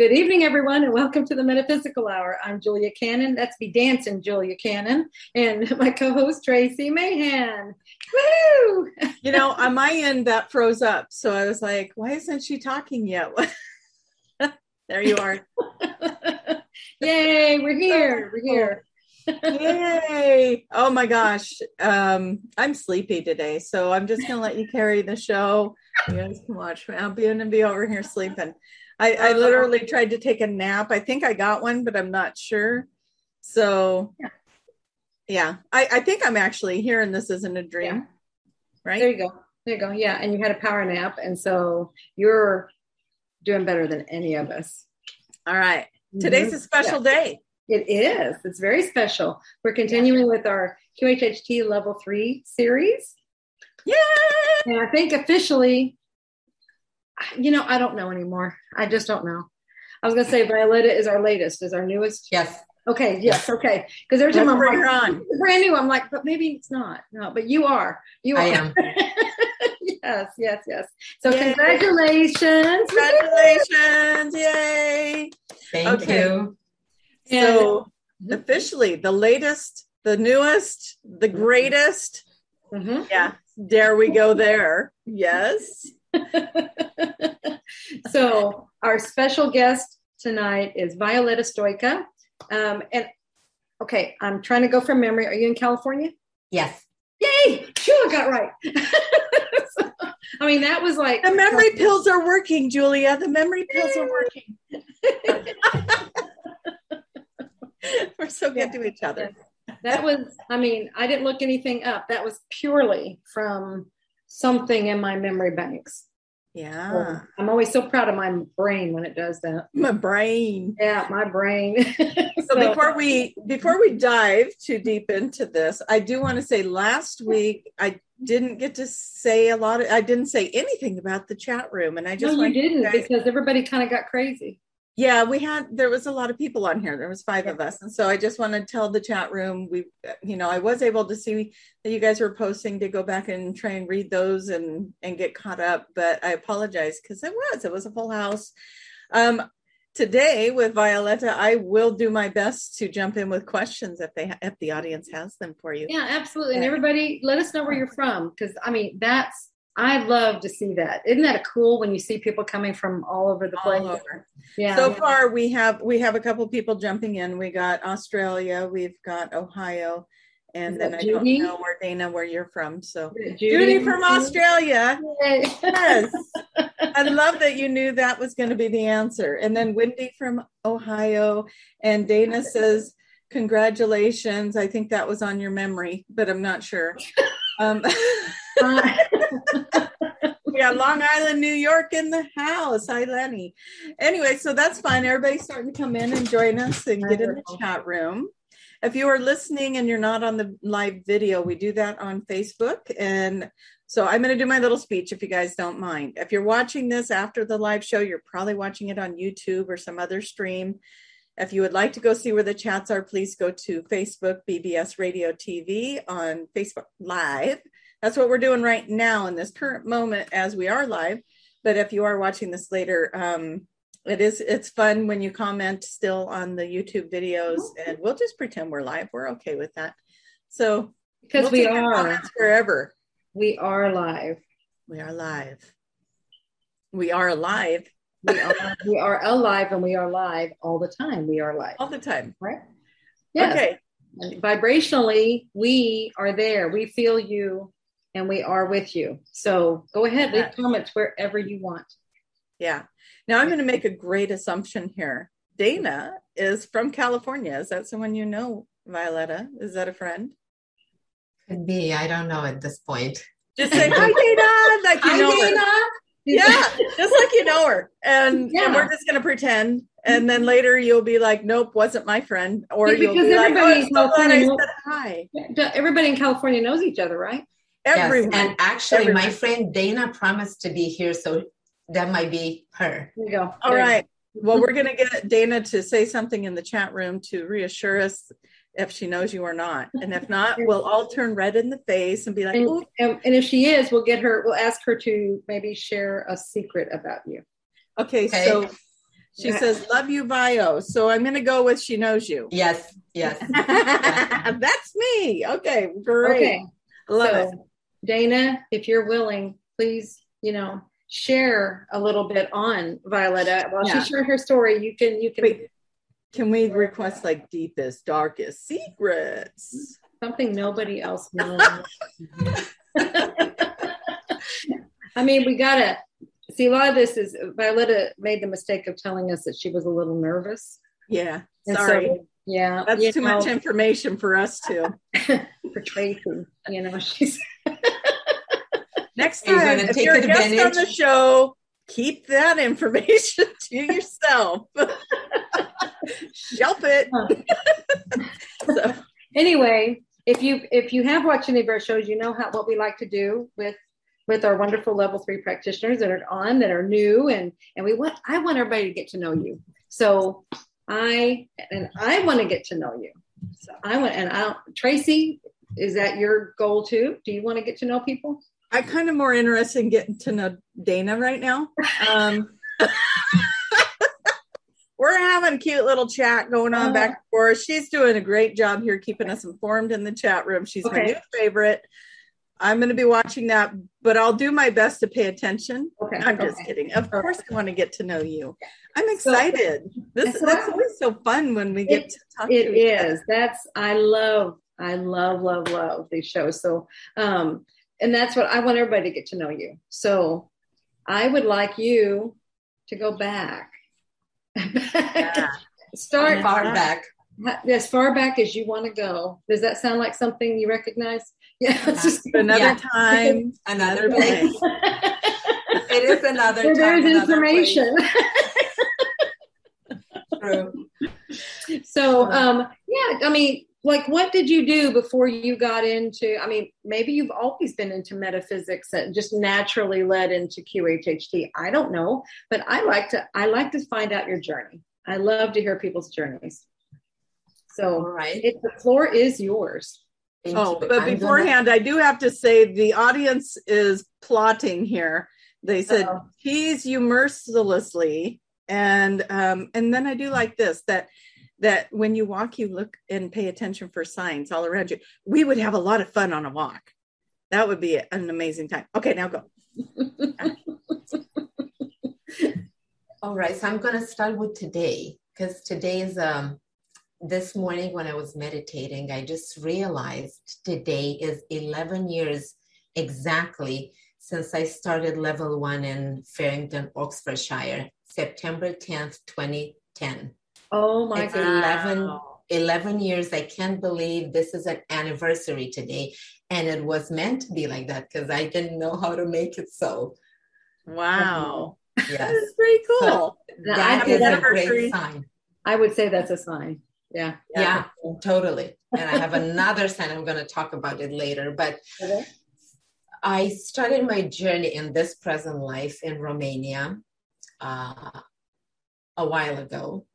Good evening, everyone, and welcome to the Metaphysical Hour. I'm Julia Cannon. That's me dancing, Julia Cannon, and my co-host Tracy Mahan. Woo! You know, on my end, that froze up, so I was like, "Why isn't she talking yet?" There you are. Yay! We're here. We're here. Yay! Oh my gosh, I'm sleepy today, so I'm just gonna let you carry the show. You guys can watch me. I'll be gonna be over here sleeping. I literally tried to take a nap. I think I got one, but I'm not sure. So, yeah. I think I'm actually here and this isn't a dream, yeah. Right? There you go. Yeah. And you had a power nap. And so you're doing better than any of us. All right. Today's a special day. It is. It's very special. We're continuing with our QHHT Level 3 series. Yeah. And I think officially... You know, I don't know anymore. I just don't know. I was going to say Violeta is our latest, is our newest. Yes. Okay. Yes. Okay. Because every time I'm like, on. Brand new, I'm like, but maybe it's not. No, but you are. I am. Yes. So yay. Congratulations. Yay. Thank you. So officially the latest, the newest, the greatest. Mm-hmm. Yeah. Dare we go there. Yes. So our special guest tonight is Violeta Stoica. I'm trying to go from memory. Are you in California? Yes. Yay! Phew, I got right. So, I mean, that was like... The memory pills are working, Julia. The memory pills are working. We're so good to each other. That was, I mean, I didn't look anything up. That was purely from... something in my memory banks. Yeah. So I'm always so proud of my brain when it does that. My brain. Yeah, my brain. So before we dive too deep into this, I do want to say last week I didn't get to say I didn't say anything about the chat room. And I just because everybody kind of got crazy. Yeah, there was a lot of people on here. There was 5 of us. And so I just want to tell the chat room, I was able to see that you guys were posting to go back and try and read those and get caught up. But I apologize because it was a full house. Today with Violeta, I will do my best to jump in with questions if the audience has them for you. Yeah, absolutely. And everybody, let us know where you're from. Because I mean, I love to see that. Isn't that cool when you see people coming from all over the place? All over. Yeah. So far, we have a couple people jumping in. We got Australia, we've got Ohio, and then Judy? I don't know where you're from. So Judy from Australia. Yay. Yes, I love that you knew that was going to be the answer. And then Wendy from Ohio, and Dana says, "Congratulations!" I think that was on your memory, but I'm not sure. We got Long Island, New York in the house. Hi, Lenny. Anyway, so that's fine. Everybody's starting to come in and join us and get in the chat room. If you are listening and you're not on the live video, we do that on Facebook. And so I'm going to do my little speech if you guys don't mind. If you're watching this after the live show, you're probably watching it on YouTube or some other stream. If you would like to go see where the chats are, please go to Facebook, BBS Radio TV on Facebook Live. That's what we're doing right now in this current moment as we are live. But if you are watching this later, it's fun when you comment still on the YouTube videos, and we'll just pretend we're live. We're okay with that. So because we are wherever we are live, we are alive. We are alive, and we are live all the time. We are live all the time, right? Yeah. Okay. Vibrationally, we are there. We feel you. And we are with you. So go ahead, leave comments wherever you want. Yeah. Now I'm going to make a great assumption here. Dana is from California. Is that someone you know, Violeta? Is that a friend? Could be. I don't know at this point. Just say, hi, Dana. Like you know Dana. Her. Yeah. Just like you know her. And we're just going to pretend. And then later you'll be like, nope, wasn't my friend. Or you'll be like, hi. Everybody in California knows each other, right? Everyone. Yes, and actually my friend Dana promised to be here, so that might be her. There you go. All right. Well, we're going to get Dana to say something in the chat room to reassure us if she knows you or not. And if not, we'll all turn red in the face and be like, ooh. And if she is, we'll ask her to maybe share a secret about you. Okay. So She says, love you, Vio. So I'm going to go with she knows you. Yes, yes. That's me. Okay, great. Okay. Love it. Dana, if you're willing, please, share a little bit on Violeta. While she shared her story, you can. Wait, can we request deepest, darkest secrets? Something nobody else knows. I mean, we got to. See, a lot of this is Violeta made the mistake of telling us that she was a little nervous. Yeah. And sorry. So, yeah. That's too much information for us to. For Tracy, she's. Next time, if you're a guest on the show, keep that information to yourself. Shelf it. So. Anyway, if you have watched any of our shows, what we like to do with our wonderful level 3 practitioners that are new. And I want everybody to get to know you. So I want to get to know you. So Tracy, is that your goal too? Do you want to get to know people? I'm kind of more interested in getting to know Dana right now. We're having a cute little chat going on back and forth. She's doing a great job here, keeping us informed in the chat room. She's my new favorite. I'm going to be watching that, but I'll do my best to pay attention. Okay, I'm just kidding. Of course, I want to get to know you. I'm excited. That's always so fun when we get to talk to each other. It is. I love these shows. So, and that's what I want everybody to get to know you. So I would like you to go back. Start far back. As far back as you want to go. Does that sound like something you recognize? Yeah, just another time, another place. It is another time. There's information. True. So, what did you do before you got into, maybe you've always been into metaphysics that just naturally led into QHHT. I don't know, but I like to find out your journey. I love to hear people's journeys. So the floor is yours. But beforehand, I do have to say the audience is plotting here. They said, tease you mercilessly. And then I do like this, that when you walk, you look and pay attention for signs all around you. We would have a lot of fun on a walk. That would be an amazing time. Okay, now go. All right. So I'm going to start with today, because today is... This morning when I was meditating, I just realized today is 11 years exactly since I started level 1 in Faringdon, Oxfordshire, September 10th, 2010. Oh my God. 11 years. I can't believe this is an anniversary today. And it was meant to be like that because I didn't know how to make it so. Wow. Yes. That is pretty cool. So that is a great sign. I would say that's a sign. Yeah, totally. And I have another sign. I'm going to talk about it later, but I started my journey in this present life in Romania a while ago.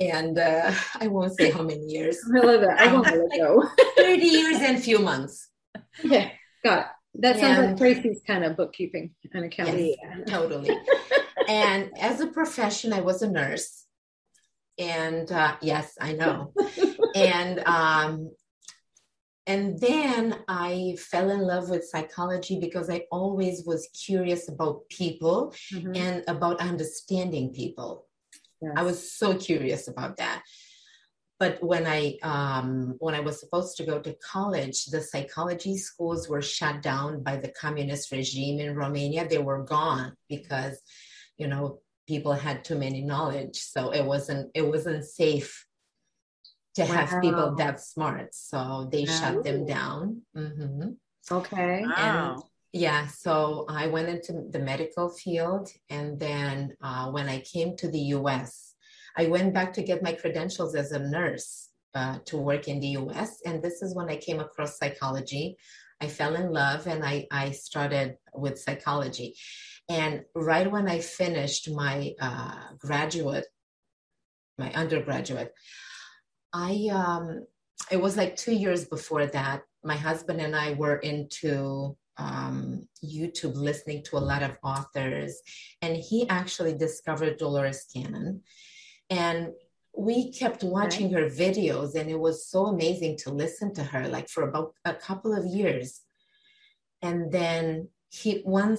And I won't say how many years. I love that. I won't go. 30 years and a few months. Yeah, got it. That sounds like Tracy's kind of bookkeeping and accounting. Yes, totally. And as a profession, I was a nurse. And yes, I know. And then I fell in love with psychology because I always was curious about people and about understanding people. Yes. I was so curious about that. But when I was supposed to go to college, the psychology schools were shut down by the communist regime in Romania. They were gone because, people had too many knowledge, so it wasn't safe to have people that smart. So they shut them down. Mm-hmm. Okay. Wow. And so I went into the medical field, and then when I came to the U.S., I went back to get my credentials as a nurse to work in the U.S. And this is when I came across psychology. I fell in love, and I started with psychology. And right when I finished my undergraduate, it was 2 years before that, my husband and I were into YouTube listening to a lot of authors, and he actually discovered Dolores Cannon. And we kept watching her videos, and it was so amazing to listen to her, like for about a couple of years. And then one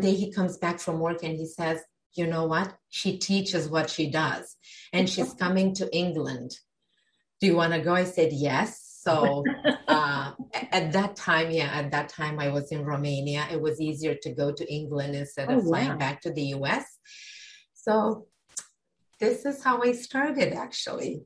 day he comes back from work and he says, you know what? She teaches what she does, and she's coming to England. Do you want to go? I said, yes. So at that time I was in Romania. It was easier to go to England instead of flying back to the US. So this is how I started, actually,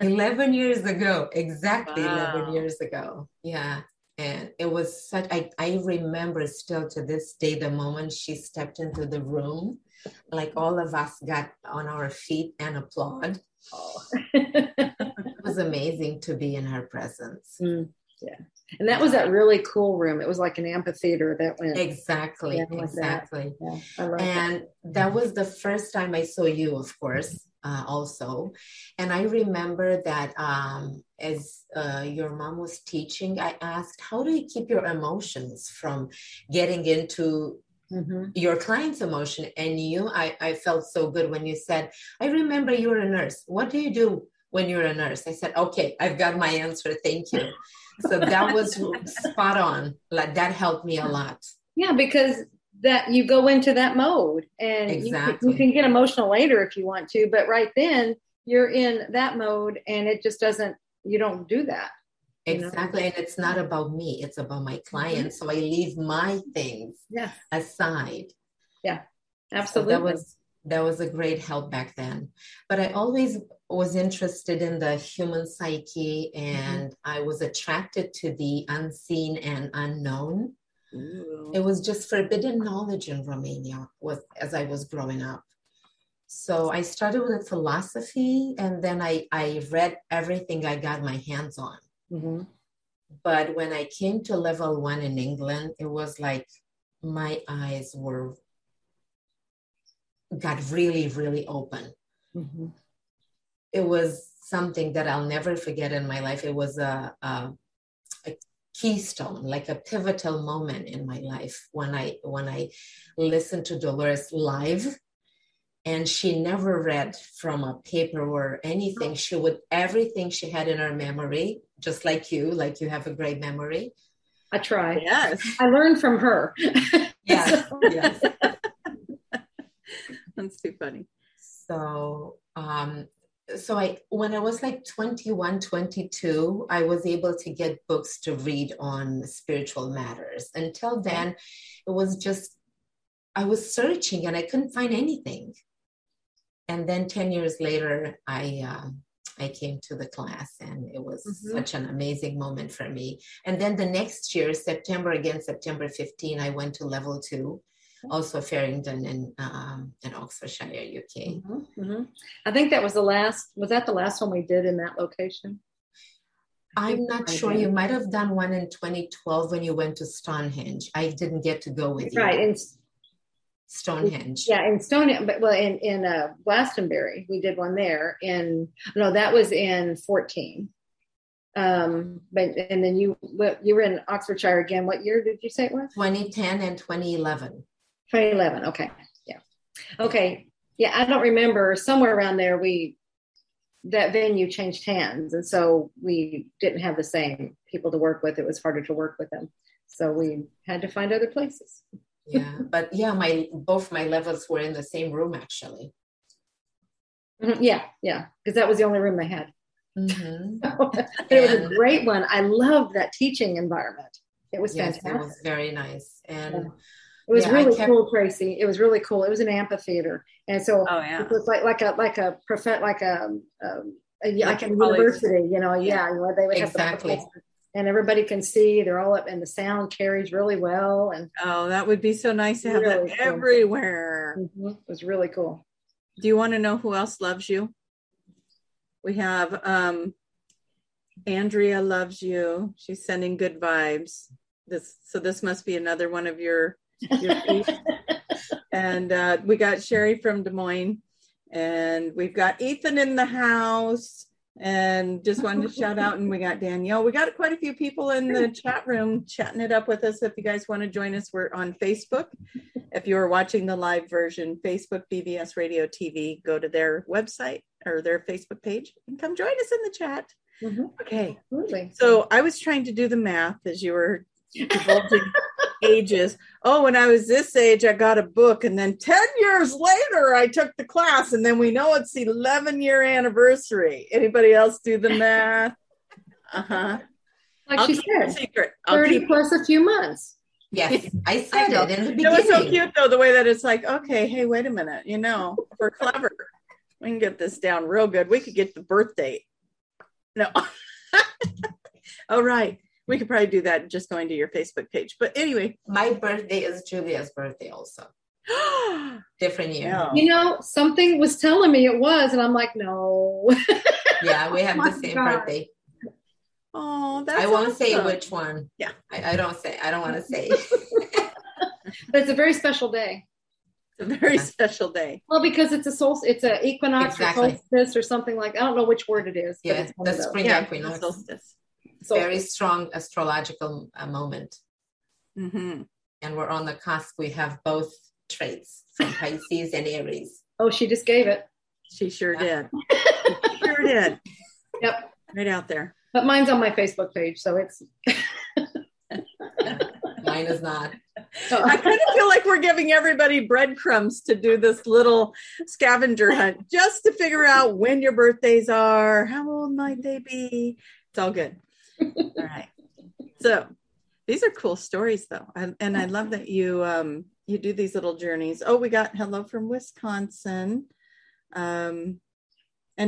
11 years ago, exactly. Wow. 11 years ago. Yeah. And it was such, I remember still to this day, the moment she stepped into the room, like all of us got on our feet and applauded. Oh. It was amazing to be in her presence. Mm, yeah. And that was that really cool room. It was like an amphitheater that went. Exactly. Yeah, that was the first time I saw you, of course, also. And I remember that as your mom was teaching, I asked, how do you keep your emotions from getting into your client's emotion? And I felt so good when you said, I remember you're a nurse. What do you do when you're a nurse? I said, okay, I've got my answer. Thank you. So that was spot on. Like, that helped me a lot. Yeah, because that you go into that mode, and you can get emotional later if you want to, but right then you're in that mode, and it just doesn't, you don't do that. Exactly. You know? And it's not about me. It's about my clients. So I leave my things aside. Yeah, absolutely. So that was a great help back then. But I always was interested in the human psyche, and I was attracted to the unseen and unknown. Ooh. It was just forbidden knowledge in Romania as I was growing up. So I started with philosophy, and then I read everything I got my hands on. Mm-hmm. But when I came to level 1 in England, it was like my eyes got really, really open. Mm-hmm. It was something that I'll never forget in my life. It was a keystone, like a pivotal moment in my life when I listened to Dolores live. And she never read from a paper or anything. She would, everything she had in her memory, just like you have a great memory. I try. Yes. I learned from her. Yes. Yes. That's too funny. So, when I was like 21, 22, I was able to get books to read on spiritual matters. Until then, it was just, I was searching and I couldn't find anything. And then 10 years later, I came to the class, and it was such an amazing moment for me. And then the next year, September 15, I went to level 2, also Faringdon in Oxfordshire, UK. Mm-hmm. Mm-hmm. I think that was that the last one we did in that location? I'm not sure. You might have done one in 2012 when you went to Stonehenge. I didn't get to go with you. Right. Stonehenge. Yeah, in Stonehenge, but in Glastonbury, we did one there. That was in 14. And then you were in Oxfordshire again. What year did you say it was? 2010 and 2011. 2011. Okay. Yeah. Okay. Yeah, I don't remember. Somewhere around there, that venue changed hands, and so we didn't have the same people to work with. It was harder to work with them, so we had to find other places. Yeah, but both my levels were in the same room, actually. Yeah, because that was the only room they had. Mm-hmm. So, it was a great one. I loved that teaching environment. It was fantastic. It was very nice, and it was cool, Tracy. It was really cool. It was an amphitheater, and so it was like a university, you know? Yeah, they would have the. And everybody can see, they're all up, and the sound carries really well. And that would be so nice to have really that everywhere. Mm-hmm. It was really cool. Do you want to know who else loves you? We have Andrea loves you. She's sending good vibes. This must be another one of your feet. And we got Sherry from Des Moines, and we've got Ethan in the house. and just wanted to shout out. And we got Danielle, we got quite a few people in the chat room chatting it up with us. If you guys want to join us, we're on Facebook. If you're watching the live version, Facebook BBS Radio TV, go to their website or their Facebook page and come join us in the chat. Mm-hmm. Okay. Absolutely. So I was trying to do the math as you were divulging ages. Oh, when I was this age, I got a book. And then 10 years later, I took the class. And then we know it's the 11-year anniversary. Anybody else do the math? Uh-huh. Like I'll she said, secret. 30 plus a few months. Yes, I said I it in the beginning. It was so cute, though, the way that it's like, okay, hey, wait a minute. You know, we're clever. We can get this down real good. We could get the birth date. No. Oh, right. We could probably do that just going to your Facebook page. But anyway. My birthday is Julia's birthday also. Different year. No. You know, something was telling me it was, and I'm like, no. Yeah, we have the same birthday. Oh, that's I won't awesome. Say which one. Yeah. I don't want to say. But it's a very special day. It's a very special day. Well, because it's a soul, it's an equinox or solstice or something like, I don't know which word it is. Yeah, it's the spring equinox. Solstice. So very strong astrological moment. Mm-hmm. And we're on the cusp. We have both traits, from Pisces and Aries. Oh, she just gave it. She sure did. She sure did. Yep. Right out there. But mine's on my Facebook page, so it's... Mine is not. I kind of feel like we're giving everybody breadcrumbs to do this little scavenger hunt just to figure out when your birthdays are, how old might they be. It's all good. All right. So these are cool stories, though. And I love that you you do these little journeys. Oh, we got hello from Wisconsin and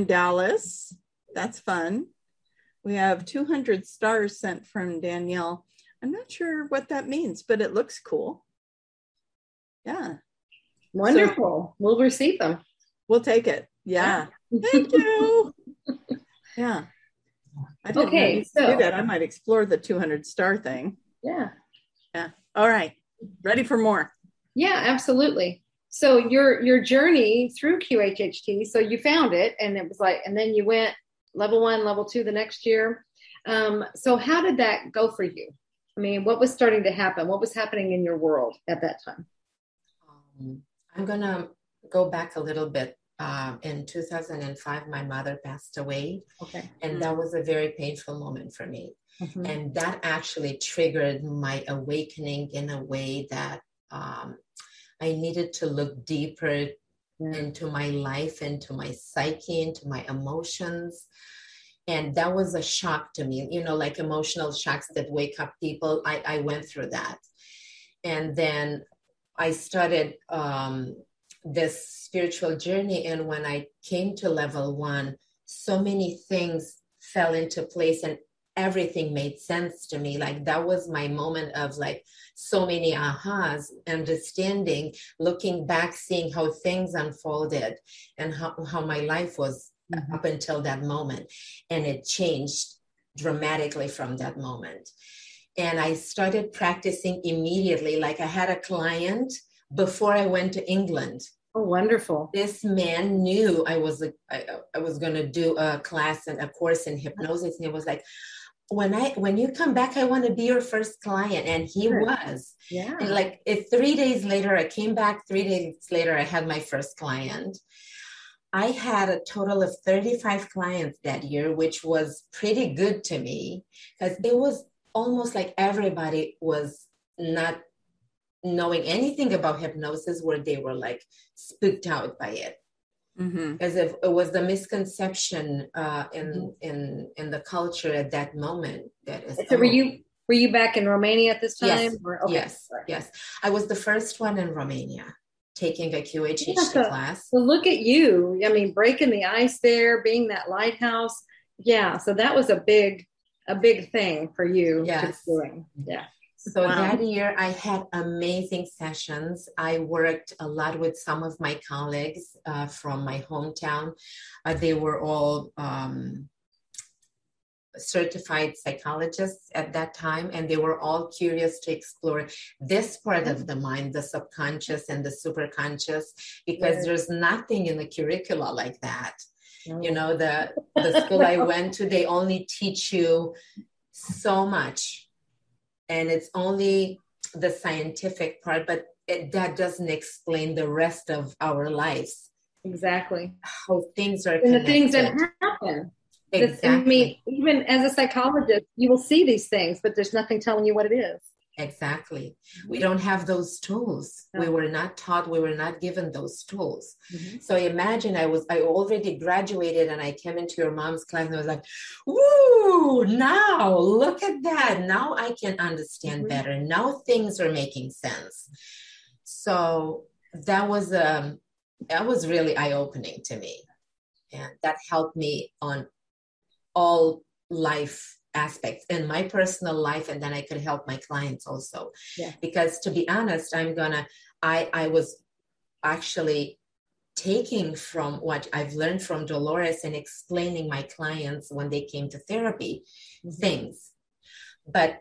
Dallas. That's fun. We have 200 stars sent from Danielle. I'm not sure what that means, but it looks cool. Yeah. Wonderful. So, we'll receive them. We'll take it. Yeah. Thank you. Yeah. I didn't know so do that. I might explore the 200 star thing. Yeah. Yeah. All right. Ready for more. Yeah, absolutely. So your journey through QHHT, so you found it and it was like, and then you went level 1, level 2 the next year. So how did that go for you? I mean, what was starting to happen? What was happening in your world at that time? I'm going to go back a little bit. In 2005, my mother passed away. Okay. And mm-hmm. that was a very painful moment for me. Mm-hmm. And that actually triggered my awakening in a way that I needed to look deeper mm-hmm. into my life, into my psyche, into my emotions. And that was a shock to me, you know, like emotional shocks that wake up people. I went through that. And then I started this spiritual journey. And when I came to level 1, so many things fell into place and everything made sense to me. Like that was my moment of like so many ahas, understanding, looking back, seeing how things unfolded and how my life was mm-hmm. up until that moment. And it changed dramatically from that moment. And I started practicing immediately. Like I had a client before I went to England. Oh, wonderful. This man knew I was going to do a class and a course in hypnosis. And he was like, when you come back, I want to be your first client. And he was. Yeah. And like 3 days later, I came back. 3 days later, I had my first client. I had a total of 35 clients that year, which was pretty good to me because it was almost like everybody was not knowing anything about hypnosis, where they were like spooked out by it, mm-hmm. as if it was the misconception in the culture at that moment. That is. So were you back in Romania at this time? Yes. Yes. I was the first one in Romania taking a QHHT class. So look at you. I mean, breaking the ice there, being that lighthouse. Yeah. So that was a big thing for you. Yes. Doing. Yeah. So that year I had amazing sessions. I worked a lot with some of my colleagues from my hometown. They were all certified psychologists at that time. And they were all curious to explore this part of the mind, the subconscious and the superconscious, because there's nothing in the curricula like that. You know, the school I went to, they only teach you so much, and it's only the scientific part, but that doesn't explain the rest of our lives. Exactly. How things are connected. And the things that happen. Exactly. I mean, even as a psychologist, you will see these things, but there's nothing telling you what it is. Exactly. We don't have those tools. We were not taught, we were not given those tools. Mm-hmm. So imagine I already graduated and I came into your mom's class and I was like, woo, now look at that. Now I can understand better. Now things are making sense. So that was really eye-opening to me. And that helped me on all life aspects in my personal life, and then I could help my clients also. Yeah. Because to be honest, I was actually taking from what I've learned from Dolores and explaining my clients when they came to therapy things. But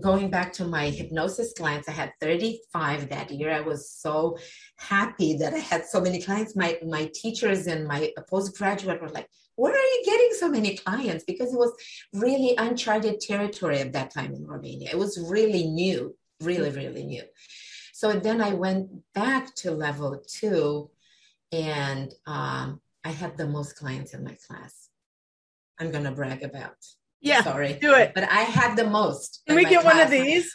going back to my hypnosis clients, I had 35 that year. I was so happy that I had so many clients. My teachers and my postgraduate were like, where are you getting so many clients? Because it was really uncharted territory at that time in Romania. It was really new, really, really new. So then I went back to level 2 and I had the most clients in my class. I'm going to brag about. Yeah, sorry. Do it. But I had the most. Can we get one of these?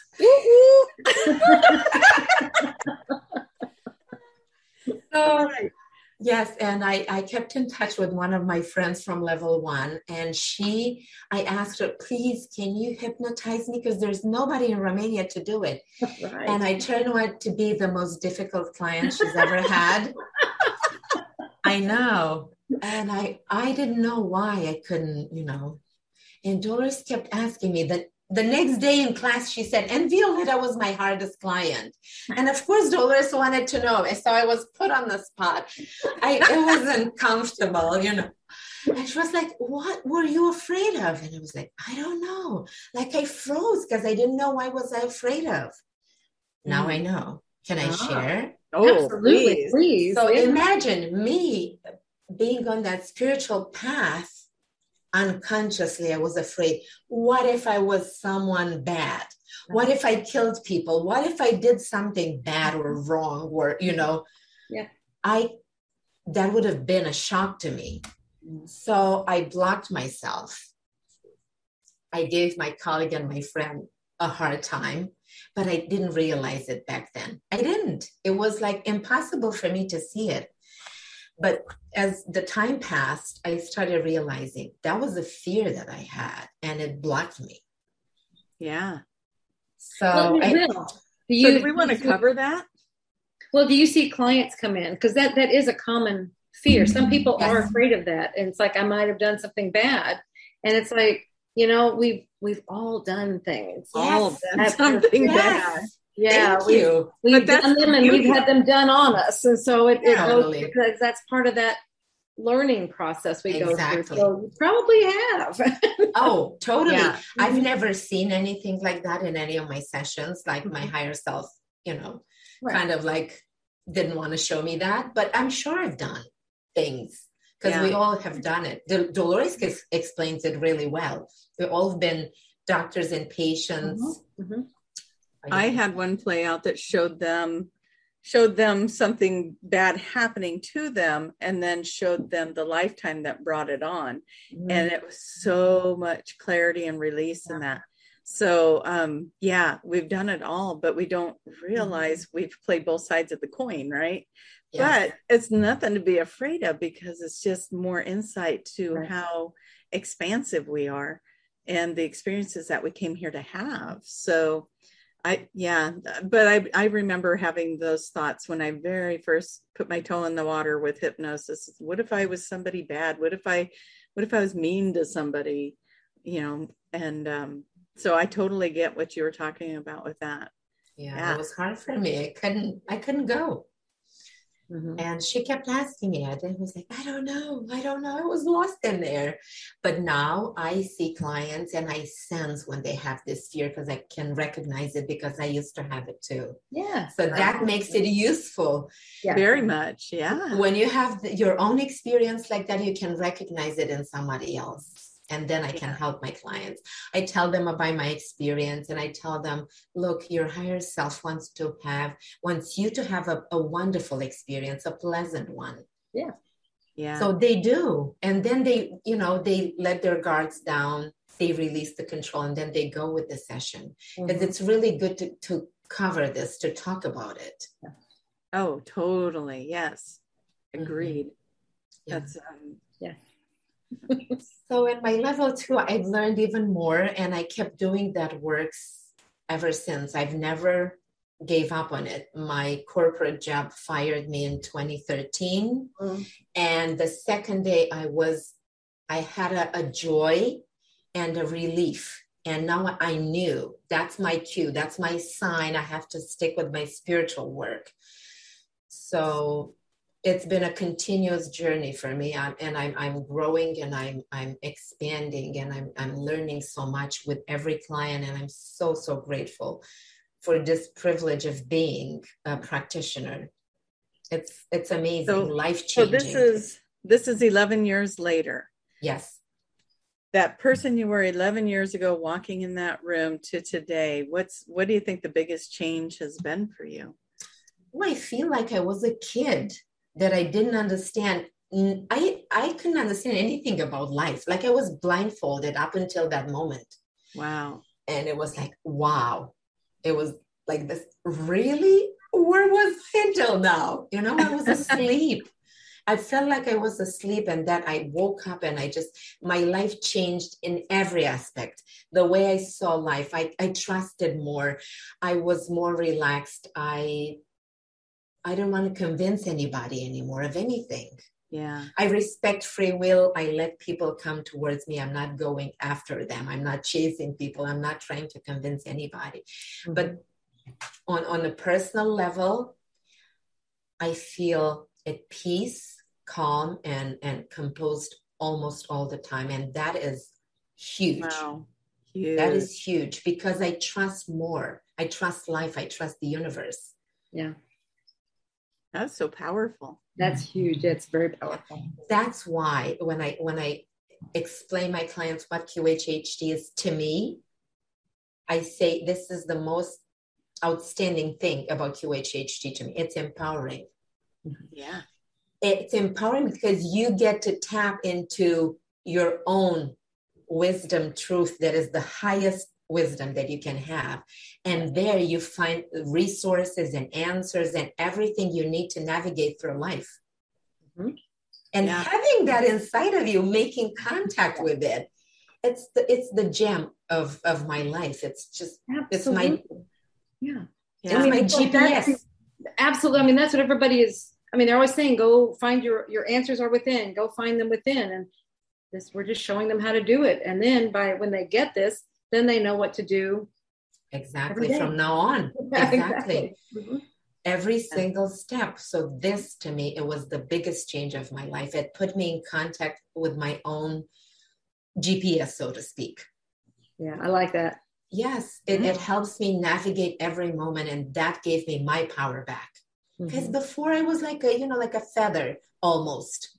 So, yes, and I kept in touch with one of my friends from level 1, and I asked her, please, can you hypnotize me? Because there's nobody in Romania to do it. Right. And I turned out to be the most difficult client she's ever had. I know. And I didn't know why I couldn't, you know. And Dolores kept asking me that the next day in class, she said, and Violeta was my hardest client. And of course, Dolores wanted to know. So I was put on the spot. It wasn't comfortable, you know. And she was like, what were you afraid of? And I was like, I don't know. Like I froze because I didn't know what was I afraid of. Now I know. Can I share? Oh, absolutely. Please. So imagine me being on that spiritual path. Unconsciously, I was afraid. What if I was someone bad? What if I killed people? What if I did something bad or wrong? Or, you know, that would have been a shock to me. So I blocked myself. I gave my colleague and my friend a hard time, but I didn't realize it back then. I didn't. It was like impossible for me to see it. But as the time passed, I started realizing that was a fear that I had, and it blocked me. Yeah. So, do we want to cover that? Well, do you see clients come in? Because that is a common fear. Some people are afraid of that. And it's like, I might have done something bad. And it's like, you know, we've all done things. Yes. All of them. Something bad. Yeah, we've done them and we've had them done on us. And so it because that's part of that learning process we go through. So you probably have. Oh, totally. Yeah. I've never seen anything like that in any of my sessions. Like my higher self, you know, kind of like didn't want to show me that. But I'm sure I've done things because we all have done it. Dolores explains it really well. We've all been doctors and patients. Mm-hmm. Mm-hmm. I had one play out that showed them something bad happening to them and then showed them the lifetime that brought it on. Mm-hmm. And it was so much clarity and release in that. So, we've done it all, but we don't realize we've played both sides of the coin, right? Yes. But it's nothing to be afraid of because it's just more insight to how expansive we are and the experiences that we came here to have. So, I remember having those thoughts when I very first put my toe in the water with hypnosis. What if I was somebody bad? What if I was mean to somebody, you know? And so I totally get what you were talking about with that. Yeah, it was hard for me. I couldn't go. Mm-hmm. And she kept asking me. I was like, I don't know. I was lost in there. But now I see clients and I sense when they have this fear because I can recognize it because I used to have it too. Yeah. So that makes it useful. Yeah. Very much. Yeah. When you have your own experience like that, you can recognize it in somebody else. And then I can help my clients. I tell them about my experience and I tell them, look, your higher self wants you to have a wonderful experience, a pleasant one. Yeah. Yeah. So they do. And then they let their guards down. They release the control and then they go with the session. Because it's really good to cover this, to talk about it. Yeah. Oh, totally. Yes. Agreed. Mm-hmm. Yeah. That's, yeah. So in my level 2, I've learned even more and I kept doing that work ever since. I've never gave up on it. My corporate job fired me in 2013. Mm-hmm. And the second day I had a joy and a relief. And now I knew that's my cue. That's my sign. I have to stick with my spiritual work. So it's been a continuous journey for me, I'm growing and I'm expanding and I'm learning so much with every client, and I'm so grateful for this privilege of being a practitioner. It's amazing, life changing. So this is 11 years later. Yes. That person you were 11 years ago, walking in that room to today, what do you think the biggest change has been for you? Well, I feel like I was a kid that I didn't understand. I couldn't understand anything about life. Like I was blindfolded up until that moment. Wow. And it was like, wow. It was like this, really? Where was I until now? You know, I was asleep. I felt like I was asleep, and that I woke up and my life changed in every aspect. The way I saw life, I trusted more. I was more relaxed. I don't want to convince anybody anymore of anything. Yeah. I respect free will. I let people come towards me. I'm not going after them. I'm not chasing people. I'm not trying to convince anybody. Mm-hmm. But on a personal level, I feel at peace, calm, and composed almost all the time. And that is huge. Wow. Huge. That is huge because I trust more. I trust life. I trust the universe. Yeah. That's so powerful. That's huge. It's very powerful. That's why when I explain my clients what QHHT is to me, I say this is the most outstanding thing about QHHT to me. It's empowering. Yeah. It's empowering because you get to tap into your own wisdom, truth that is the highest wisdom that you can have, and there you find resources and answers and everything you need to navigate through life. Mm-hmm. And having that inside of you, making contact with it, it's the gem of my life. It's just absolutely. It's my GPS. Absolutely. I mean, that's what everybody is. I mean, they're always saying, go find your answers are within. Go find them within, and this we're just showing them how to do it. And then when they get this, then they know what to do. Exactly. From now on. Exactly. Mm-hmm. Every single step. So this, to me, it was the biggest change of my life. It put me in contact with my own GPS, so to speak. Yeah. I like that. Yes. It helps me navigate every moment. And that gave me my power back. Because before I was like a feather almost.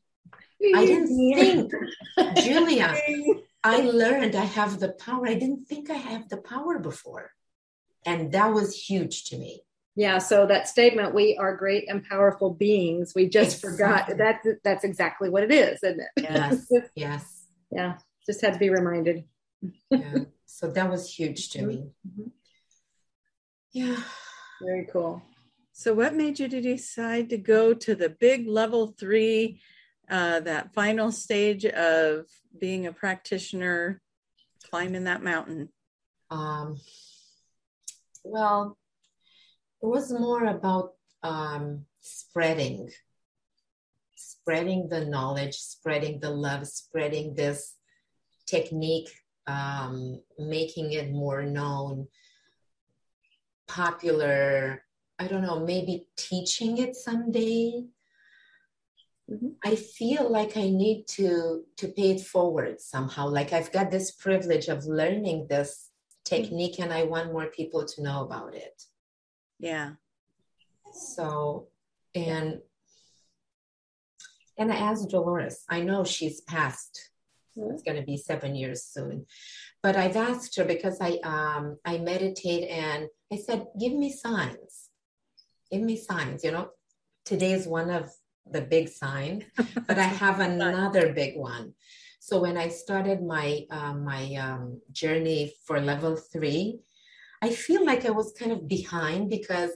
I didn't think, Julia, I learned I have the power. I didn't think I had the power before. And that was huge to me. Yeah. So that statement, we are great and powerful beings. We just forgot. That's exactly what it is, isn't it? Yes. Yes. Yeah. Just had to be reminded. Yeah. So that was huge to me. Mm-hmm. Yeah. Very cool. So what made you decide to go to the big level 3, that final stage of being a practitioner, climbing that mountain? Well, it was more about spreading the knowledge, spreading the love, spreading this technique, making it more known, popular. I don't know, maybe teaching it someday. Mm-hmm. I feel like I need to pay it forward somehow. Like I've got this privilege of learning this technique, mm-hmm. and I want more people to know about it. Yeah. So, and I asked Dolores, I know she's passed. Mm-hmm. It's going to be 7 years soon, but I've asked her because I meditate and I said, give me signs, you know, today is one of the big sign, but I have another big one. So when I started my journey for level 3, I feel like I was kind of behind because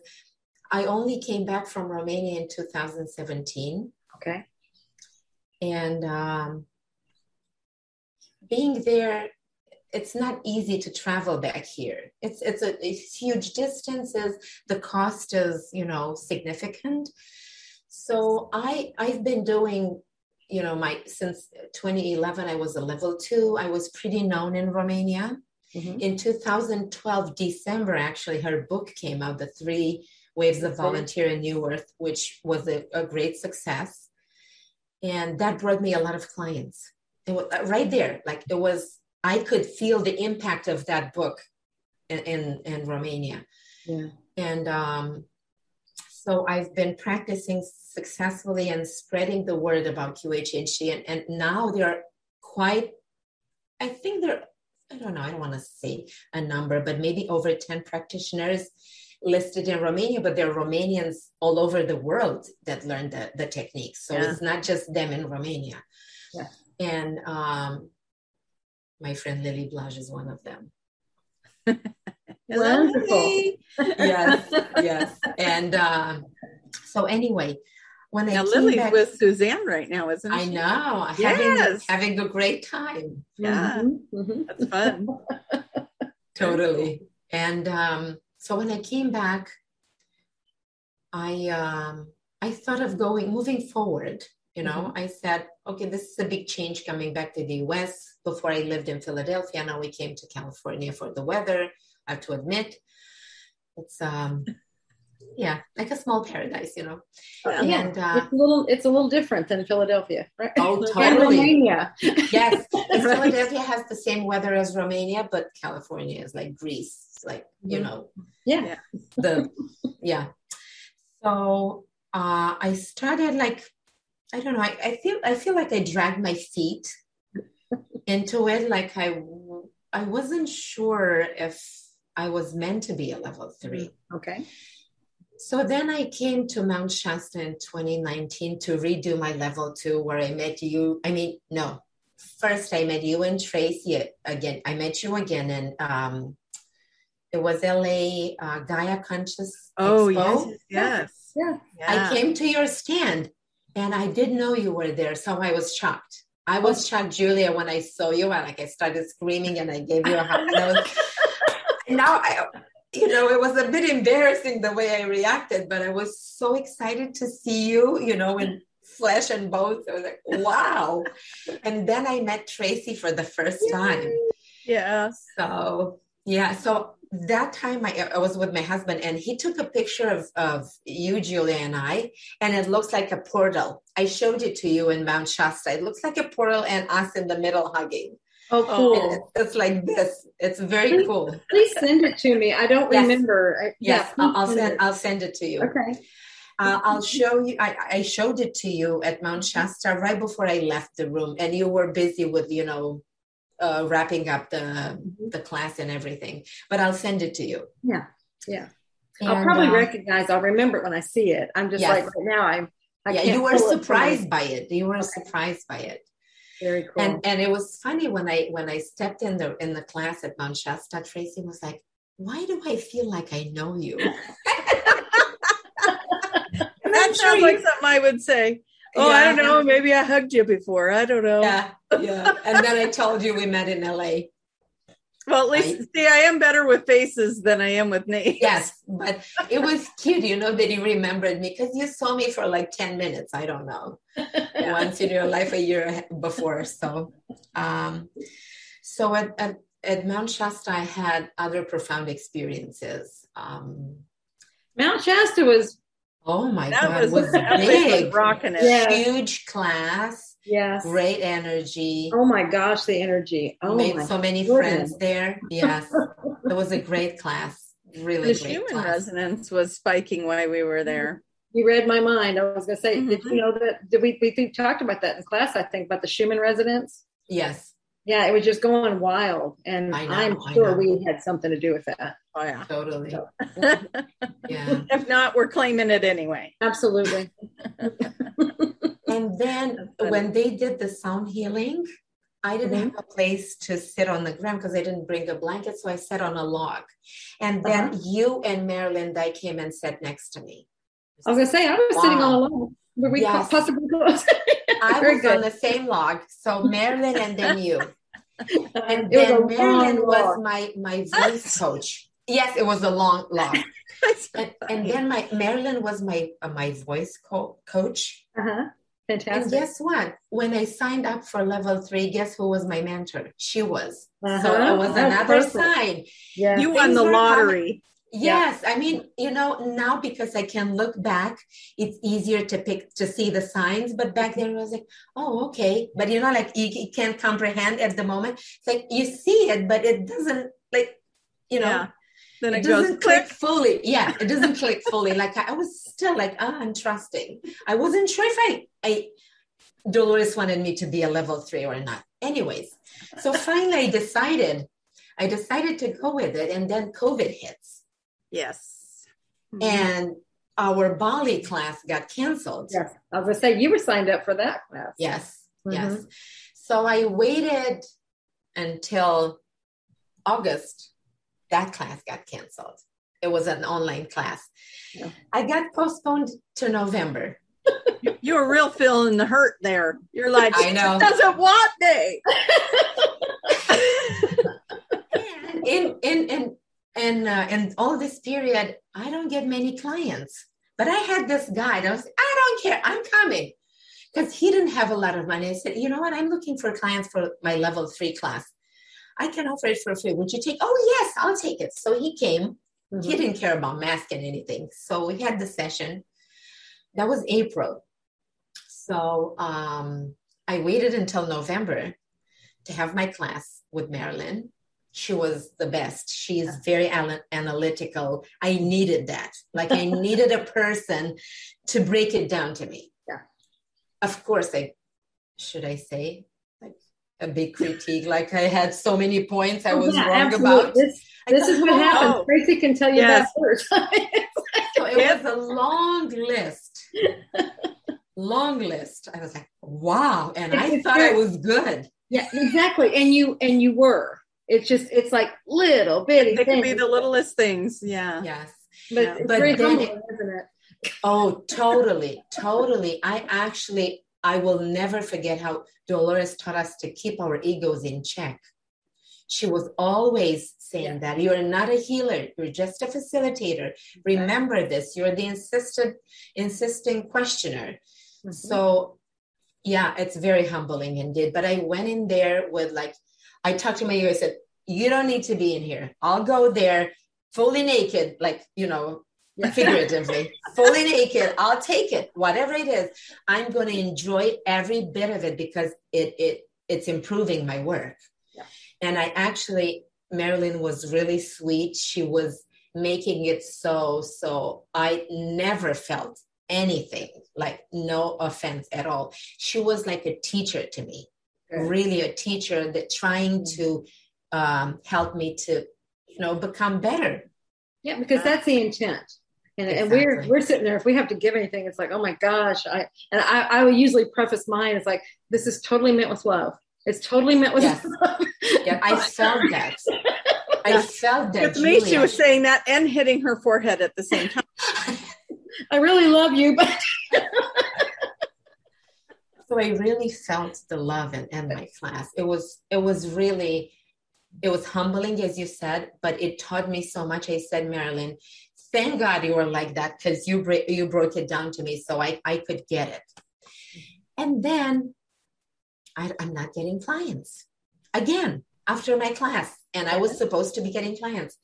I only came back from Romania in 2017. Okay. And being there, it's not easy to travel back here. It's huge distances. The cost is, you know, significant. So I've been doing, you know, since 2011, I was a level 2. I was pretty known in Romania. Mm-hmm. In 2012, December, actually, her book came out, The 3 Waves of Volunteer and New Earth, which was a great success. And that brought me a lot of clients. It was right there. Like it was, I could feel the impact of that book in Romania. Yeah. And, so I've been practicing successfully and spreading the word about QHHT. And now there are I don't know, I don't want to say a number, but maybe over 10 practitioners listed in Romania, but there are Romanians all over the world that learn the technique. So It's not just them in Romania. Yeah. And my friend Lily Blaj is one of them. Wonderful. yes. And so anyway, Lily's with Suzanne right now, isn't she? I know. Yes. Having a great time. Yeah. Mm-hmm. That's fun. Totally. And so when I came back, I thought of moving forward. You know, mm-hmm. I said, okay, this is a big change coming back to the U.S. Before I lived in Philadelphia, now we came to California for the weather. I have to admit, it's like a small paradise, you know. Yeah. And it's a little different than Philadelphia, right? Oh, totally. Romania. Yes, right. Philadelphia has the same weather as Romania, but California is like Greece. It's like, you know. Yeah. So I started like, I don't know. I feel like I dragged my feet into it. Like I wasn't sure if I was meant to be a level 3. Okay. So then I came to Mount Shasta in 2019 to redo my level 2, where I met you. I mean, no, first I met you and Tracy again. I met you again, and it was LA Gaia Conscious Expo. Yes. I came to your stand. And I didn't know you were there, so I was shocked. I was shocked, Julia, when I saw you. I started screaming, and I gave you a hug. Now, it was a bit embarrassing the way I reacted, but I was so excited to see you, you know, in flesh and bones. I was like, wow. And then I met Tracy for the first time. Yeah. So that time I was with my husband, and he took a picture of you, Julia, and I, and it looks like a portal. I showed it to you in Mount Shasta. It looks like a portal and us in the middle hugging. Oh, cool. It's like this. It's very cool. Please send it to me. I don't remember. I'll send it to you. Okay. I'll show you. I showed it to you at Mount Shasta right before I left the room, and you were busy with, you know, wrapping up the class and everything, but I'll send it to you. Yeah. And I'll probably recognize. I'll remember it when I see it. I'm just like right now. You were surprised by it. You were surprised by it. Very cool. And it was funny when I stepped in the class at Mount Shasta. Tracy was like, "Why do I feel like I know you?" That sounds like something I would say. Oh, yeah. I don't know. Maybe I hugged you before. I don't know. Yeah. And then I told you we met in LA. Well, at least, I am better with faces than I am with names. Yes, but it was cute, you know, that you remembered me because you saw me for like 10 minutes. I don't know. Once in your life, a year before. So, so at Mount Shasta, I had other profound experiences. Mount Shasta was Oh my God, it was big, rocking it. Yeah. Huge class. Yes. Great energy. Oh my gosh, the energy. Oh, made so many friends there. Yes. It was a great class. Really great. The Schumann resonance was spiking while we were there. You read my mind. I was going to say, did you know that? Did we talked about that in class, I think, about the Schumann resonance. Yes. Yeah, it was just going wild. And I'm sure we had something to do with that. Oh, yeah. Totally. So. Yeah. If not, we're claiming it anyway. Absolutely. And then when they did the sound healing, I didn't have a place to sit on the ground because I didn't bring a blanket. So I sat on a log. And then you and Marilyn came and sat next to me. I was going to say, I was sitting on a log. Were we possibly close? I was on the same log. So Marilyn and then you. And then Marilyn was my voice coach. Yes, it was a long log. And then Marilyn was my voice coach. Fantastic. And guess what? When I signed up for level 3, guess who was my mentor? She was. So it was another sign. Yeah. You won the lottery. Yes. Yeah. I mean, you know, now because I can look back, it's easier to see the signs, but back then I was like, oh, okay. But you know, like you can't comprehend at the moment. It's like, you see it, but it doesn't then it doesn't click fully. Yeah. It doesn't click fully. Like I was still like, I'm trusting. I wasn't sure if Dolores wanted me to be a level 3 or not. Anyways. So finally I decided to go with it. And then COVID hits. Yes. And our Bali class got canceled. Yes. I was going to say, you were signed up for that class. Yes. Yes. So I waited until August. That class got canceled. It was an online class. Yeah. I got postponed to November. You were real feeling the hurt there. You're like, I know. It doesn't want me. And all this period, I don't get many clients, but I had this guy that was, I don't care, I'm coming, because he didn't have a lot of money. I said, you know what? I'm looking for clients for my level 3 class. I can offer it for free. Would you take? Oh yes, I'll take it. So he came, he didn't care about masks and anything. So we had the session. That was April. So I waited until November to have my class with Marilyn. She was the best. She is very analytical. I needed that. Like I needed a person to break it down to me. Yeah. Of course, should I say a big critique, like I had so many points I was wrong about. This is what happens. Oh. Tracy can tell you that first. So it was a long list. I was like, wow. And I thought I was good. Yeah, exactly. And you were. It's just, it's like little bitty things. They can be the littlest things. Yeah. Yes. But, yeah. But then, isn't it? Oh, totally. Totally. I will never forget how Dolores taught us to keep our egos in check. She was always saying that you're not a healer. You're just a facilitator. Remember this. You're the insisting questioner. So it's very humbling indeed. But I went in there with I talked to my ego. I said, you don't need to be in here. I'll go there fully naked, figuratively, fully naked. I'll take it, whatever it is. I'm going to enjoy every bit of it because it's improving my work. Yeah. And Marilyn was really sweet. She was making it so I never felt anything, no offense at all. She was like a teacher to me. Really a teacher that trying to help me to, become better. Yeah, because that's the intent. And we're sitting there, if we have to give anything, it's like, oh my gosh. I will usually preface mine. It's like, this is totally meant with love. It's totally meant with love. Yeah, I felt that. I felt that. With me, she was saying that and hitting her forehead at the same time. I really love you, but... So I really felt the love in my class. It was humbling, as you said, but it taught me so much. I said, Marilyn, thank God you were like that because you broke it down to me so I could get it. And then I'm not getting clients again after my class. And I was supposed to be getting clients.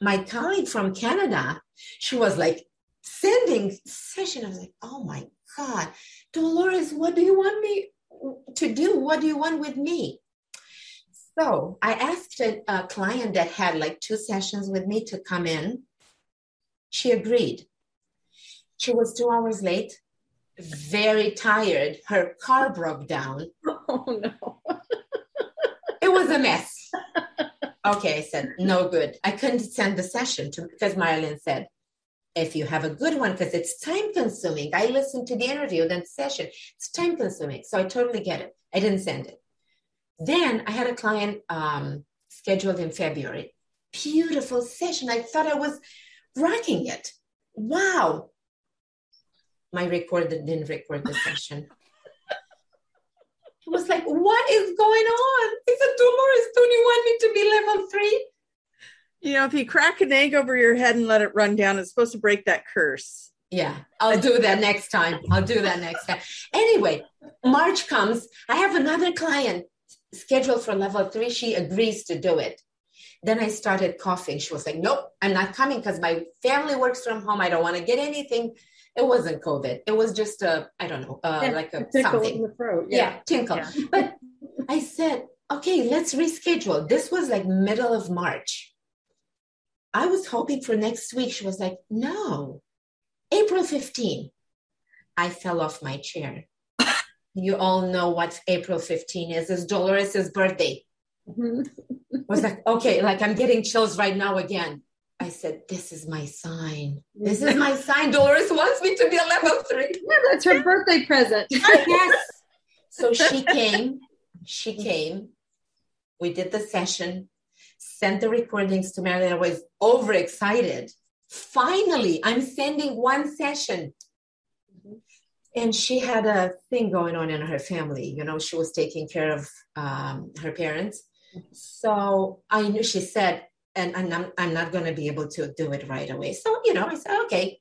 My colleague from Canada, she was like, sending session, I was like, oh my God, Dolores, what do you want me to do? What do you want with me? So I asked a client that had like 2 sessions with me to come in. She agreed. She was 2 hours late, very tired. Her car broke down. Oh no. It was a mess. Okay, I said, no good. I couldn't send the session to, because Marilyn said, if you have a good one, because it's time consuming. I listened to the interview, then session. It's time consuming. So I totally get it. I didn't send it. Then I had a client scheduled in February. Beautiful session. I thought I was rocking it. Wow. My recorder didn't record the session. I was like, what is going on? It's a tumor. Don't you want me to be level 3? You know, if you crack an egg over your head and let it run down, it's supposed to break that curse. Yeah, I'll do that next time. Anyway, March comes. I have another client scheduled for level 3. She agrees to do it. Then I started coughing. She was like, nope, I'm not coming because my family works from home. I don't want to get anything. It wasn't COVID. It was just a, I don't know, like a something. In the throat. Yeah, tinkle. Yeah. But I said, okay, let's reschedule. This was like middle of March. I was hoping for next week. She was like, no, April 15. I fell off my chair. You all know what April 15 is. It's Dolores' birthday. Mm-hmm. I was like, okay, like I'm getting chills right now again. I said, this is my sign. This is my sign. Dolores wants me to be a level 3. Yeah, that's her birthday present. Yes. So she came. We did the session. Sent the recordings to Marilyn. I was overexcited. Finally, I'm sending one session. Mm-hmm. And she had a thing going on in her family. You know, she was taking care of her parents. Mm-hmm. So I knew, she said, and I'm not going to be able to do it right away. So, you know, I said, okay,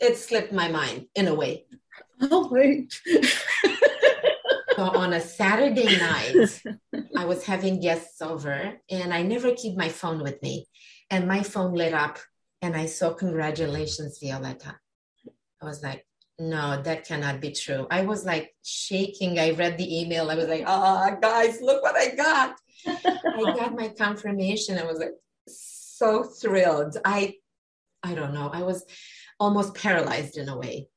it slipped my mind in a way. Oh, wait. So on a Saturday night, I was having guests over and I never keep my phone with me. And my phone lit up and I saw, congratulations, Violeta. I was like, no, that cannot be true. I was like shaking. I read the email. I was like, oh, guys, look what I got. I got my confirmation. I was like so thrilled. I don't know. I was almost paralyzed in a way.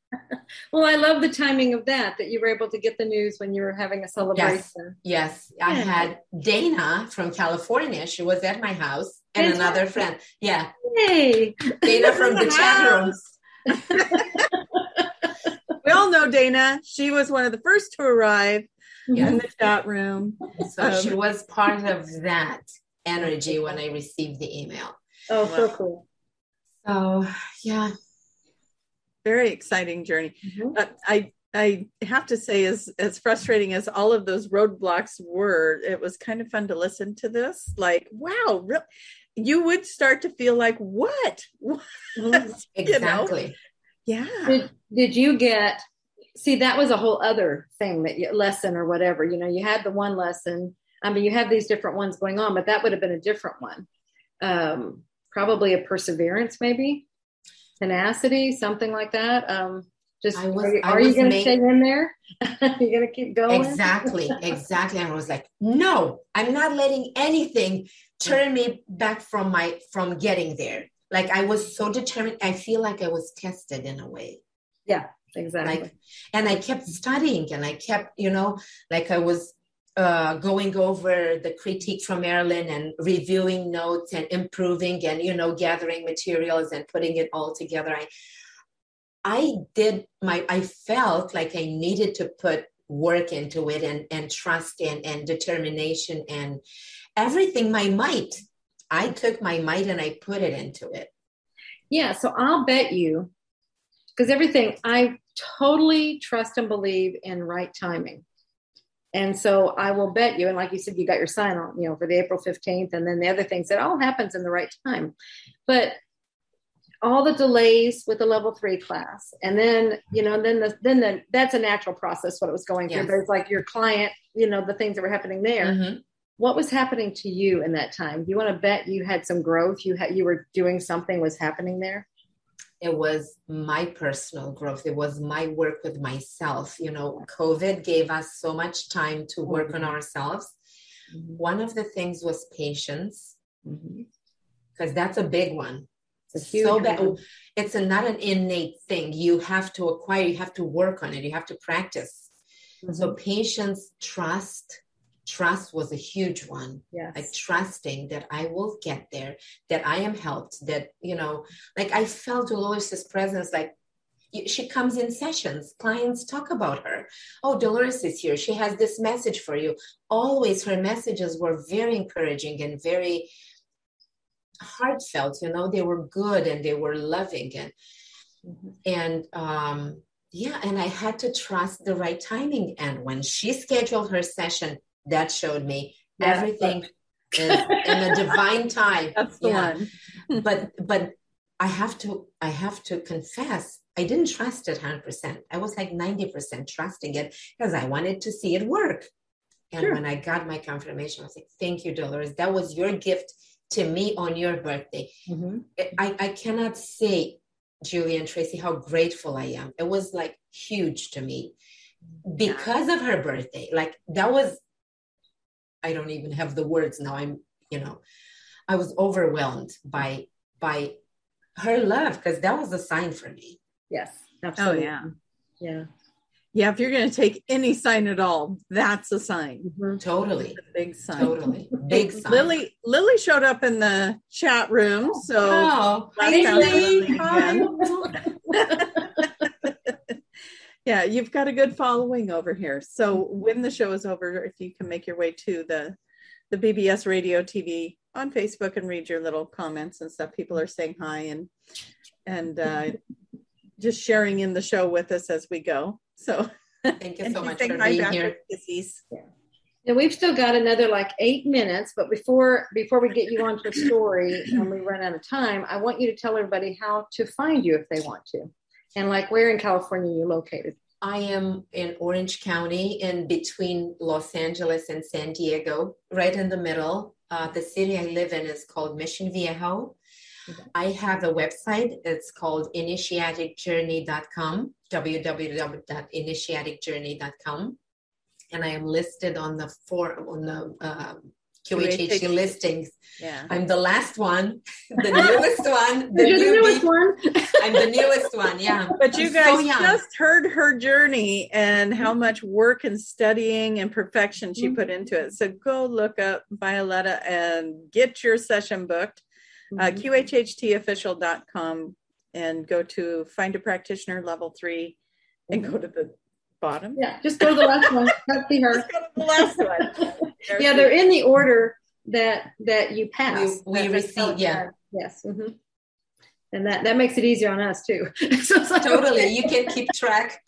Well, I love the timing of that you were able to get the news when you were having a celebration. Yes. Yeah. I had Dana from California. She was at my house and another friend. Yeah. Hey, Dana from the chat rooms. We all know Dana. She was one of the first to arrive in the chat room. So she was part of that energy when I received the email. Oh, wow. So cool. So, yeah. Very exciting journey. Mm-hmm. I have to say, as frustrating as all of those roadblocks were, it was kind of fun to listen to this. Like, wow, really? You would start to feel like, what? Exactly. You know? Yeah. Did you get, see, that was a whole other thing, lesson or whatever. You know, you had the one lesson. I mean, you have these different ones going on, but that would have been a different one. Probably a perseverance, maybe. Tenacity, something like that. Are you going to stay in there? Are you going to keep going? Exactly. And I was like, no, I'm not letting anything turn me back from getting there. Like I was so determined. I feel like I was tested in a way. Yeah, exactly. Like, and I kept studying and I kept, you know, like I was going over the critique from Marilyn and reviewing notes and improving and, you know, gathering materials and putting it all together. I felt like I needed to put work into it and trust and determination and everything, my might. I took my might and I put it into it. Yeah. So I'll bet you, because everything, I totally trust and believe in right timing. And so I will bet you, and like you said, you got your sign on, you know, for the April 15th. And then the other things, that all happens in the right time. But all the delays with the level 3 class. And then, you know, then that's a natural process, what it was going through. But it's like your client, you know, the things that were happening there. Mm-hmm. What was happening to you in that time? Do you want to bet you had some growth? You were doing something was happening there? It was my personal growth. It was my work with myself. You know, COVID gave us so much time to work on ourselves. Mm-hmm. One of the things was patience, because that's a big one. It's a so bad. It's not an innate thing. You have to acquire, you have to work on it. You have to practice. Mm-hmm. So patience, trust was a huge one. Yes. Like trusting that I will get there, that I am helped, that, you know, like I felt Dolores's presence. Like she comes in sessions, clients talk about her. Oh, Dolores is here. She has this message for you. Always her messages were very encouraging and very heartfelt, you know, they were good and they were loving and I had to trust the right timing. And when she scheduled her session, that showed me everything is in a divine time. That's the one. but I have to confess, I didn't trust it 100%. I was like 90% trusting it because I wanted to see it work. And when I got my confirmation, I was like, thank you, Dolores. That was your gift to me on your birthday. Mm-hmm. I cannot say, Julia and Tracy, how grateful I am. It was like huge to me because of her birthday. Like that was, I don't even have the words now. I was overwhelmed by her love, because that was a sign for me. Yes, absolutely. Oh, yeah. Yeah, if you're going to take any sign at all, that's a sign. Mm-hmm. Totally. That's a big sign. Totally. Big sign. Lily showed up in the chat room. So yeah, you've got a good following over here. So when the show is over, if you can make your way to the BBS Radio TV on Facebook and read your little comments and stuff, people are saying hi and just sharing in the show with us as we go. So thank you so much for being here. Yeah. And we've still got another like 8 minutes, but before we get you on to a story and we run out of time, I want you to tell everybody how to find you if they want to. And like where in California you're located. I am in Orange County, in between Los Angeles and San Diego, right in the middle. The city I live in is called Mission Viejo. I have a website. It's called initiaticjourney.com, www.initiaticjourney.com. And I am listed on the QHHT listings. Yeah. I'm the last one, the newest one. I'm the newest one, yeah. But you guys just heard her journey and how much work and studying and perfection she put into it. So go look up Violeta and get your session booked. QHHTOfficial.com and go to find a practitioner level 3 and go to the bottom. Yeah, just go to the last one. See her. Just go to the last one. Yeah, they're in the order that you pass. We receive. Yeah. Yes. Mm-hmm. And that makes it easier on us too. So totally, you can keep track.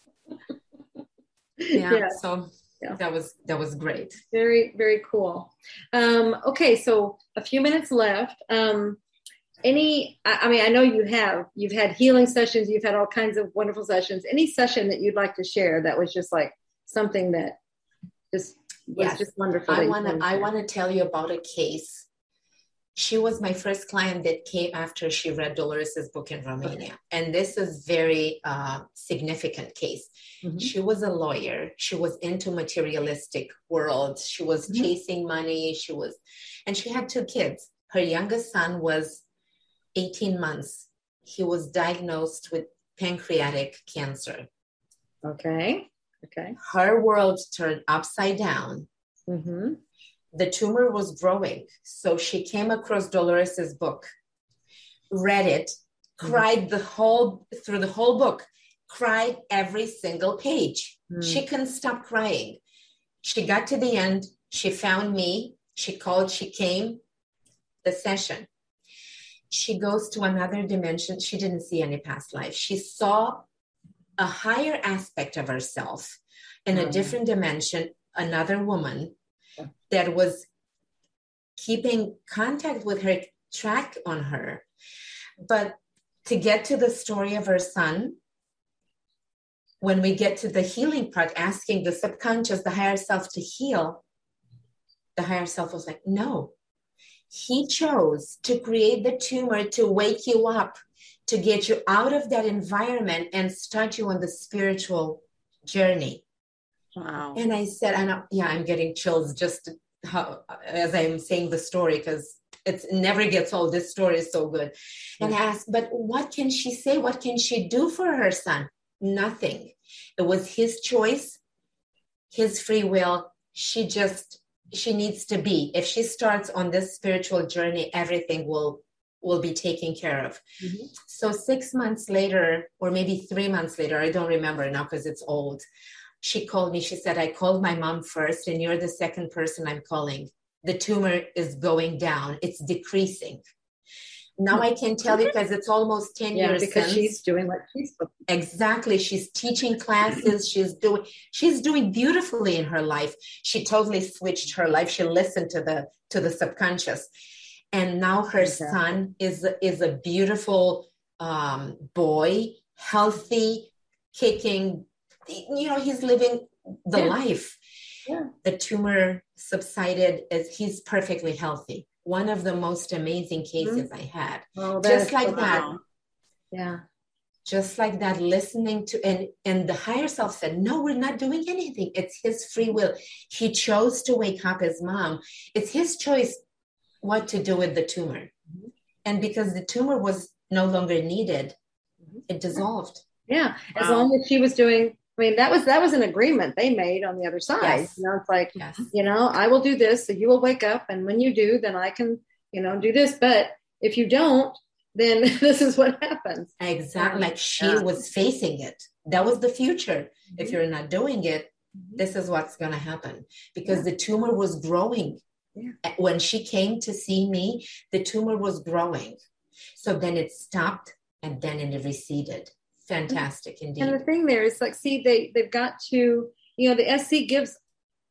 Yeah. So. Yeah. That was great. Very, very cool. Okay. So a few minutes left. I know you've had healing sessions. You've had all kinds of wonderful sessions. Any session that you'd like to share that was just like something that just was just wonderful. I want to tell you about a case. She was my first client that came after she read Dolores's book in Romania. And this is very significant case. Mm-hmm. She was a lawyer. She was into materialistic world. She was chasing money. And she had 2 kids. Her youngest son was 18 months. He was diagnosed with pancreatic cancer. Okay. Her world turned upside down. Mm-hmm. The tumor was growing. So she came across Dolores's book, read it, cried through the whole book, cried every single page. Mm. She couldn't stop crying. She got to the end. She found me. She called, she came, the session. She goes to another dimension. She didn't see any past life. She saw a higher aspect of herself in a different dimension, another woman that was keeping contact with her, track on her. But to get to the story of her son, when we get to the healing part, asking the subconscious, the higher self to heal, the higher self was like, no, he chose to create the tumor to wake you up, to get you out of that environment and start you on the spiritual journey. Wow. And I said, I'm getting chills just as I'm saying the story, because it never gets old. This story is so good. And I asked, but what can she say? What can she do for her son? Nothing. It was his choice, his free will. She needs to be. If she starts on this spiritual journey, everything will be taken care of. Mm-hmm. So 6 months later, or maybe 3 months later, I don't remember now because it's old, she called me. She said, I called my mom first, and you're the second person I'm calling. The tumor is going down. It's decreasing. Now I can tell you because it's almost 10 years because since. She's doing what she's doing. Exactly. She's teaching classes. She's doing beautifully in her life. She totally switched her life. She listened to the subconscious. And now her son is a beautiful boy, healthy, kicking. You know, he's living the life. Yeah. The tumor subsided. He's perfectly healthy. One of the most amazing cases I had. Oh, just like that. Yeah. Just like that, listening to, and the higher self said, no, we're not doing anything. It's his free will. He chose to wake up his mom. It's his choice what to do with the tumor. Mm-hmm. And because the tumor was no longer needed, it dissolved. Yeah. As long as she was doing, I mean, that was an agreement they made on the other side. Yes. You know, it's like, you know, I will do this, so you will wake up. And when you do, then I can, you know, do this. But if you don't, then this is what happens. Exactly. Like she was facing it. That was the future. Mm-hmm. If you're not doing it, this is what's going to happen, because the tumor was growing. Yeah. When she came to see me, the tumor was growing. So then it stopped, and then it receded. Fantastic indeed. And the thing there is, like, see, they've got to, you know, the SC gives,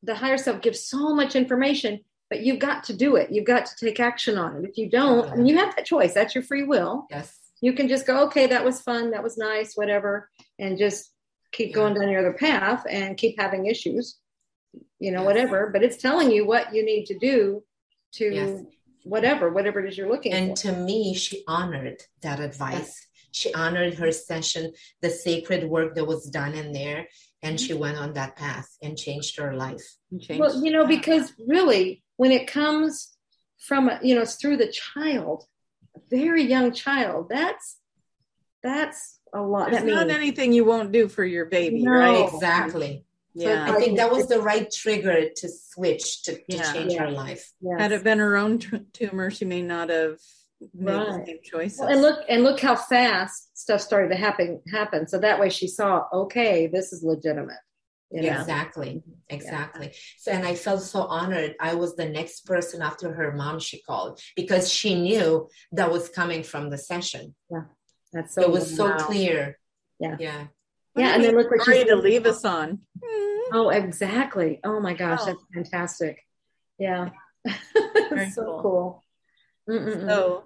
the higher self gives so much information, but you've got to do it. You've got to take action on it. If you don't, and you have that choice, that's your free will. Yes. You can just go, okay, that was fun. That was nice, whatever. And just keep going down your other path and keep having issues, you know, whatever, but it's telling you what you need to do to whatever it is you're looking for. And to me, she honored that advice. Yes. She honored her session, the sacred work that was done in there. And she went on that path and changed her life. Well, you know, because really when it comes from, you know, it's through the child, a very young child, that's a lot. There's not anything you won't do for your baby, right? Exactly. Yeah. So I think that was the right trigger to switch, to change her life. Yes. Had it been her own tumor, she may not have made the same choices. Well, and look how fast stuff started to happen. So that way she saw, okay, this is legitimate. You know? Exactly. Yeah. So, and I felt so honored. I was the next person after her mom she called, because she knew that was coming from the session. Yeah. That's so, it was so clear. Yeah. Yeah. Yeah. And then look what she's to leave us on. Oh, exactly. Oh my gosh. Oh. That's fantastic. Yeah. So cool. So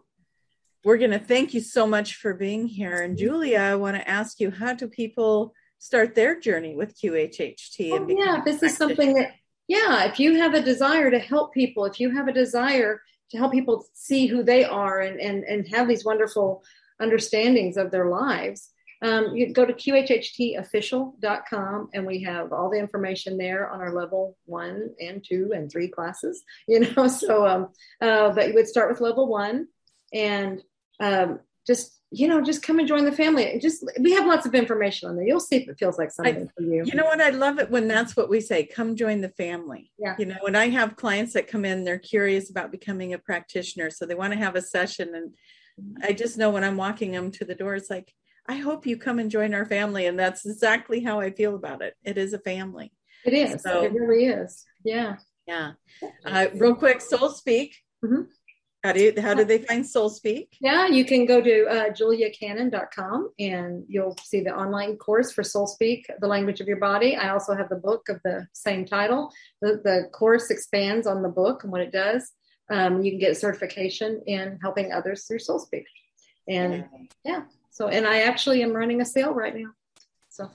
we're going to thank you so much for being here. And Julia, I want to ask you, how do people start their journey with QHHT? Oh, this is something that, if you have a desire to help people, if you have a desire to help people see who they are and have these wonderful understandings of their lives, you go to QHHTOfficial.com, and we have all the information there on our level 1, 2, and 3 classes, you know, so, but you would start with level 1 and, just come and join the family. And we have lots of information on there. You'll see if it feels like something for you. You know what? I love it when that's what we say, come join the family. Yeah. You know, when I have clients that come in, they're curious about becoming a practitioner. So they want to have a session. And I just know when I'm walking them to the door, it's like, I hope you come and join our family. And that's exactly how I feel about it. It is a family. It is. So, it really is. Yeah. Yeah. Real quick, Soul Speak. Mm-hmm. How do they find Soul Speak? Yeah, you can go to juliacannon.com, and you'll see the online course for Soul Speak, The Language of Your Body. I also have the book of the same title. The course expands on the book and what it does. You can get certification in helping others through Soul Speak. And so, and I actually am running a sale right now. So,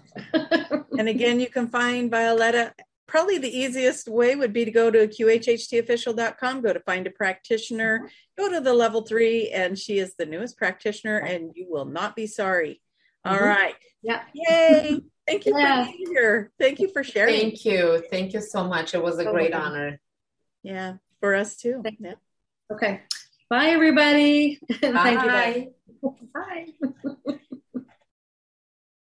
and again, you can find Violeta probably the easiest way would be to go to QHHTOfficial.com, go to find a practitioner, go to the level 3, and she is the newest practitioner, and you will not be sorry. All right. Yeah. Yay. Thank you for being here. Thank you for sharing. Thank you. Thank you so much. It was a great honor. Yeah. For us too. Yeah. Okay. Bye, everybody. Bye. Thank you. Bye. Bye.